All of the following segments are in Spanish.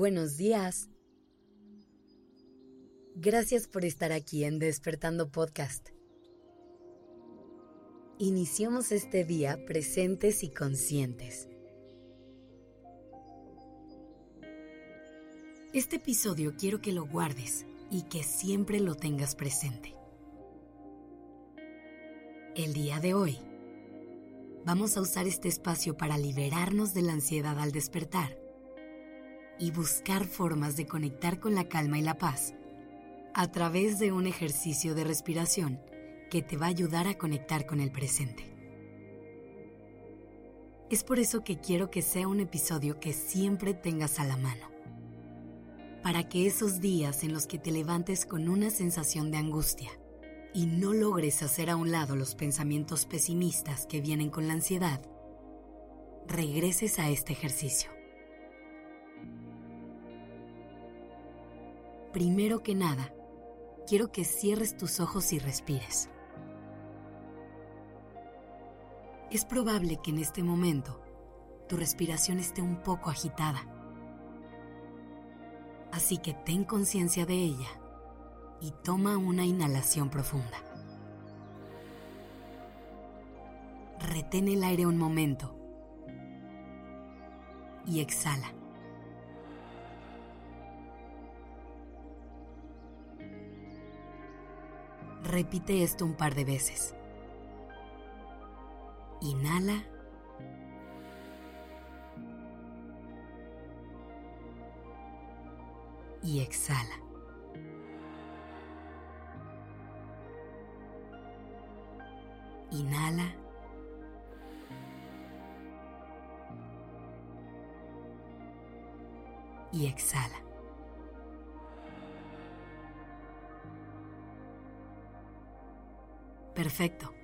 Buenos días. Gracias por estar aquí en Despertando Podcast. Iniciamos este día presentes y conscientes. Este episodio quiero que lo guardes y que siempre lo tengas presente. El día de hoy, vamos a usar este espacio para liberarnos de la ansiedad al despertar y buscar formas de conectar con la calma y la paz a través de un ejercicio de respiración que te va a ayudar a conectar con el presente. Es por eso que quiero que sea un episodio que siempre tengas a la mano, para que esos días en los que te levantes con una sensación de angustia y no logres hacer a un lado los pensamientos pesimistas que vienen con la ansiedad, regreses a este ejercicio. Primero que nada, quiero que cierres tus ojos y respires. Es probable que en este momento tu respiración esté un poco agitada, así que ten conciencia de ella y toma una inhalación profunda. Retén el aire un momento y exhala. Repite esto un par de veces. Inhala. Y exhala. Inhala. Y exhala. Perfecto,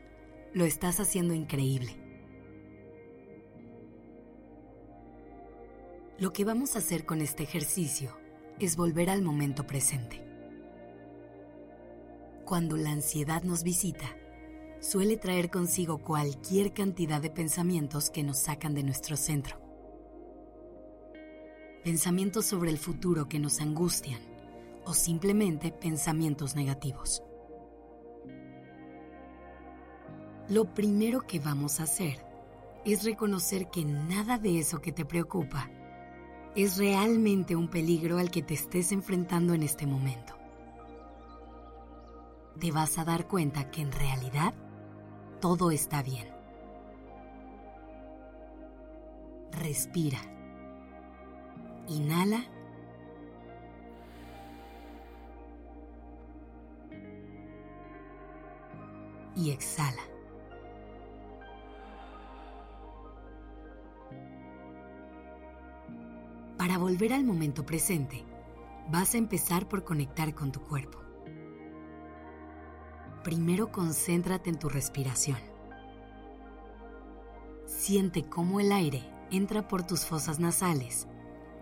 lo estás haciendo increíble. Lo que vamos a hacer con este ejercicio es volver al momento presente. Cuando la ansiedad nos visita, suele traer consigo cualquier cantidad de pensamientos que nos sacan de nuestro centro. Pensamientos sobre el futuro que nos angustian o simplemente pensamientos negativos. Lo primero que vamos a hacer es reconocer que nada de eso que te preocupa es realmente un peligro al que te estés enfrentando en este momento. Te vas a dar cuenta que en realidad todo está bien. Respira. Inhala. Y exhala. Para volver al momento presente, vas a empezar por conectar con tu cuerpo. Primero concéntrate en tu respiración. Siente cómo el aire entra por tus fosas nasales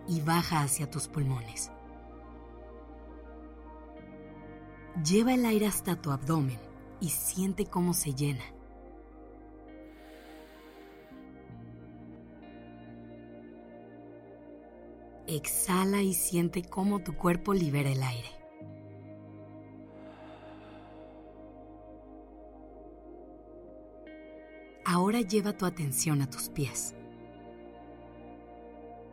y baja hacia tus pulmones. Lleva el aire hasta tu abdomen y siente cómo se llena. Exhala y siente cómo tu cuerpo libera el aire. Ahora lleva tu atención a tus pies.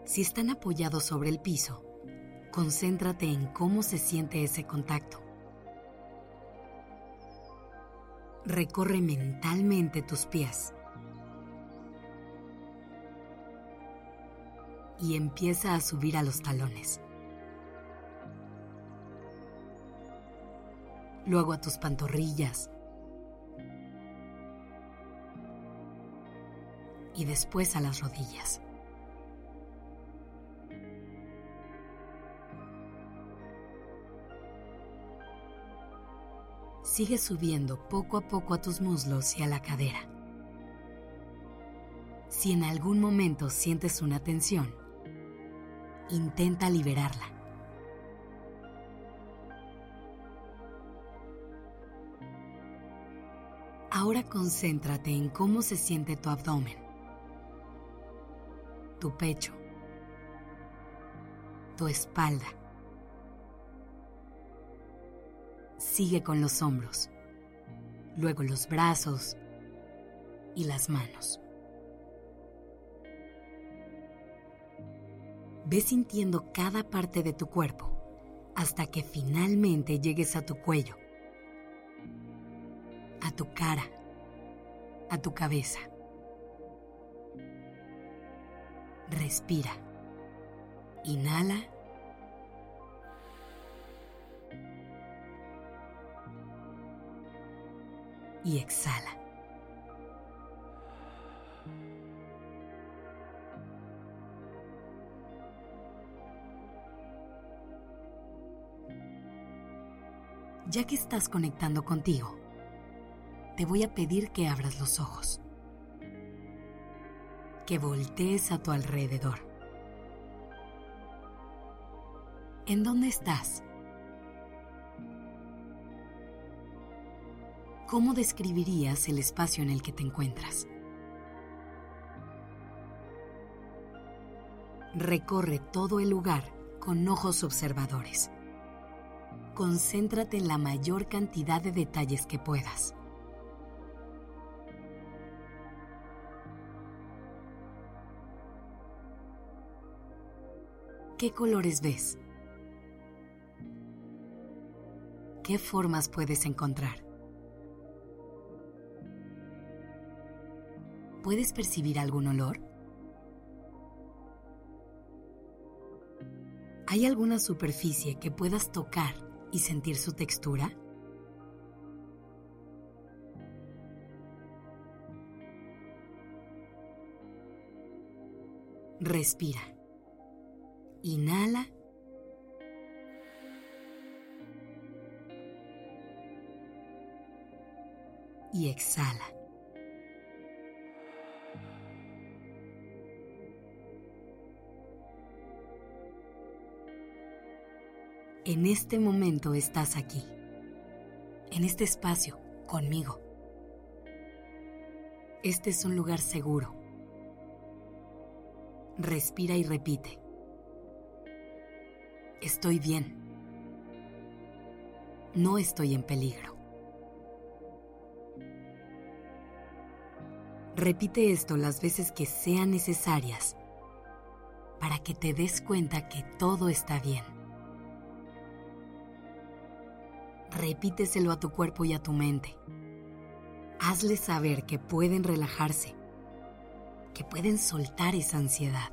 Si están apoyados sobre el piso, concéntrate en cómo se siente ese contacto. Recorre mentalmente tus pies. Y empieza a subir a los talones. Luego a tus pantorrillas. Y después a las rodillas. Sigue subiendo poco a poco a tus muslos y a la cadera. Si en algún momento sientes una tensión, intenta liberarla. Ahora concéntrate en cómo se siente tu abdomen, tu pecho, tu espalda. Sigue con los hombros, luego los brazos y las manos. Ve sintiendo cada parte de tu cuerpo hasta que finalmente llegues a tu cuello, a tu cara, a tu cabeza. Respira. Inhala. Y exhala. Ya que estás conectando contigo, te voy a pedir que abras los ojos, que voltees a tu alrededor. ¿En dónde estás? ¿Cómo describirías el espacio en el que te encuentras? Recorre todo el lugar con ojos observadores. Concéntrate en la mayor cantidad de detalles que puedas. ¿Qué colores ves? ¿Qué formas puedes encontrar? ¿Puedes percibir algún olor? ¿Hay alguna superficie que puedas tocar y sentir su textura? Respira. Inhala. Y exhala. En este momento estás aquí, en este espacio, conmigo. Este es un lugar seguro. Respira y repite. Estoy bien. No estoy en peligro. Repite esto las veces que sean necesarias para que te des cuenta que todo está bien. Repíteselo a tu cuerpo y a tu mente. Hazles saber que pueden relajarse, que pueden soltar esa ansiedad.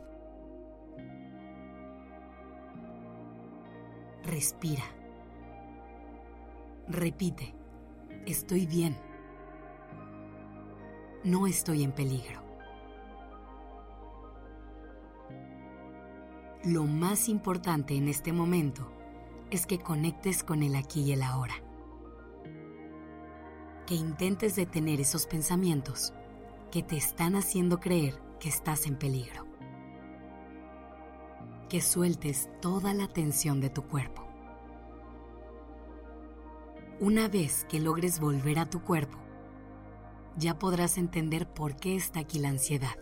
Respira. Repite. Estoy bien. No estoy en peligro. Lo más importante en este momento es que conectes con el aquí y el ahora. Que intentes detener esos pensamientos que te están haciendo creer que estás en peligro. Que sueltes toda la tensión de tu cuerpo. Una vez que logres volver a tu cuerpo, ya podrás entender por qué está aquí la ansiedad.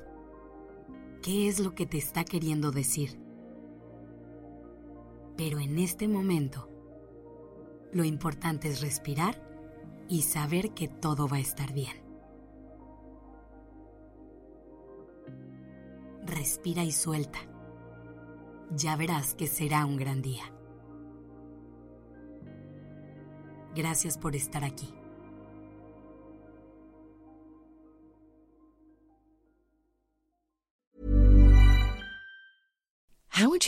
¿Qué es lo que te está queriendo decir? Pero en este momento, lo importante es respirar y saber que todo va a estar bien. Respira y suelta. Ya verás que será un gran día. Gracias por estar aquí. How would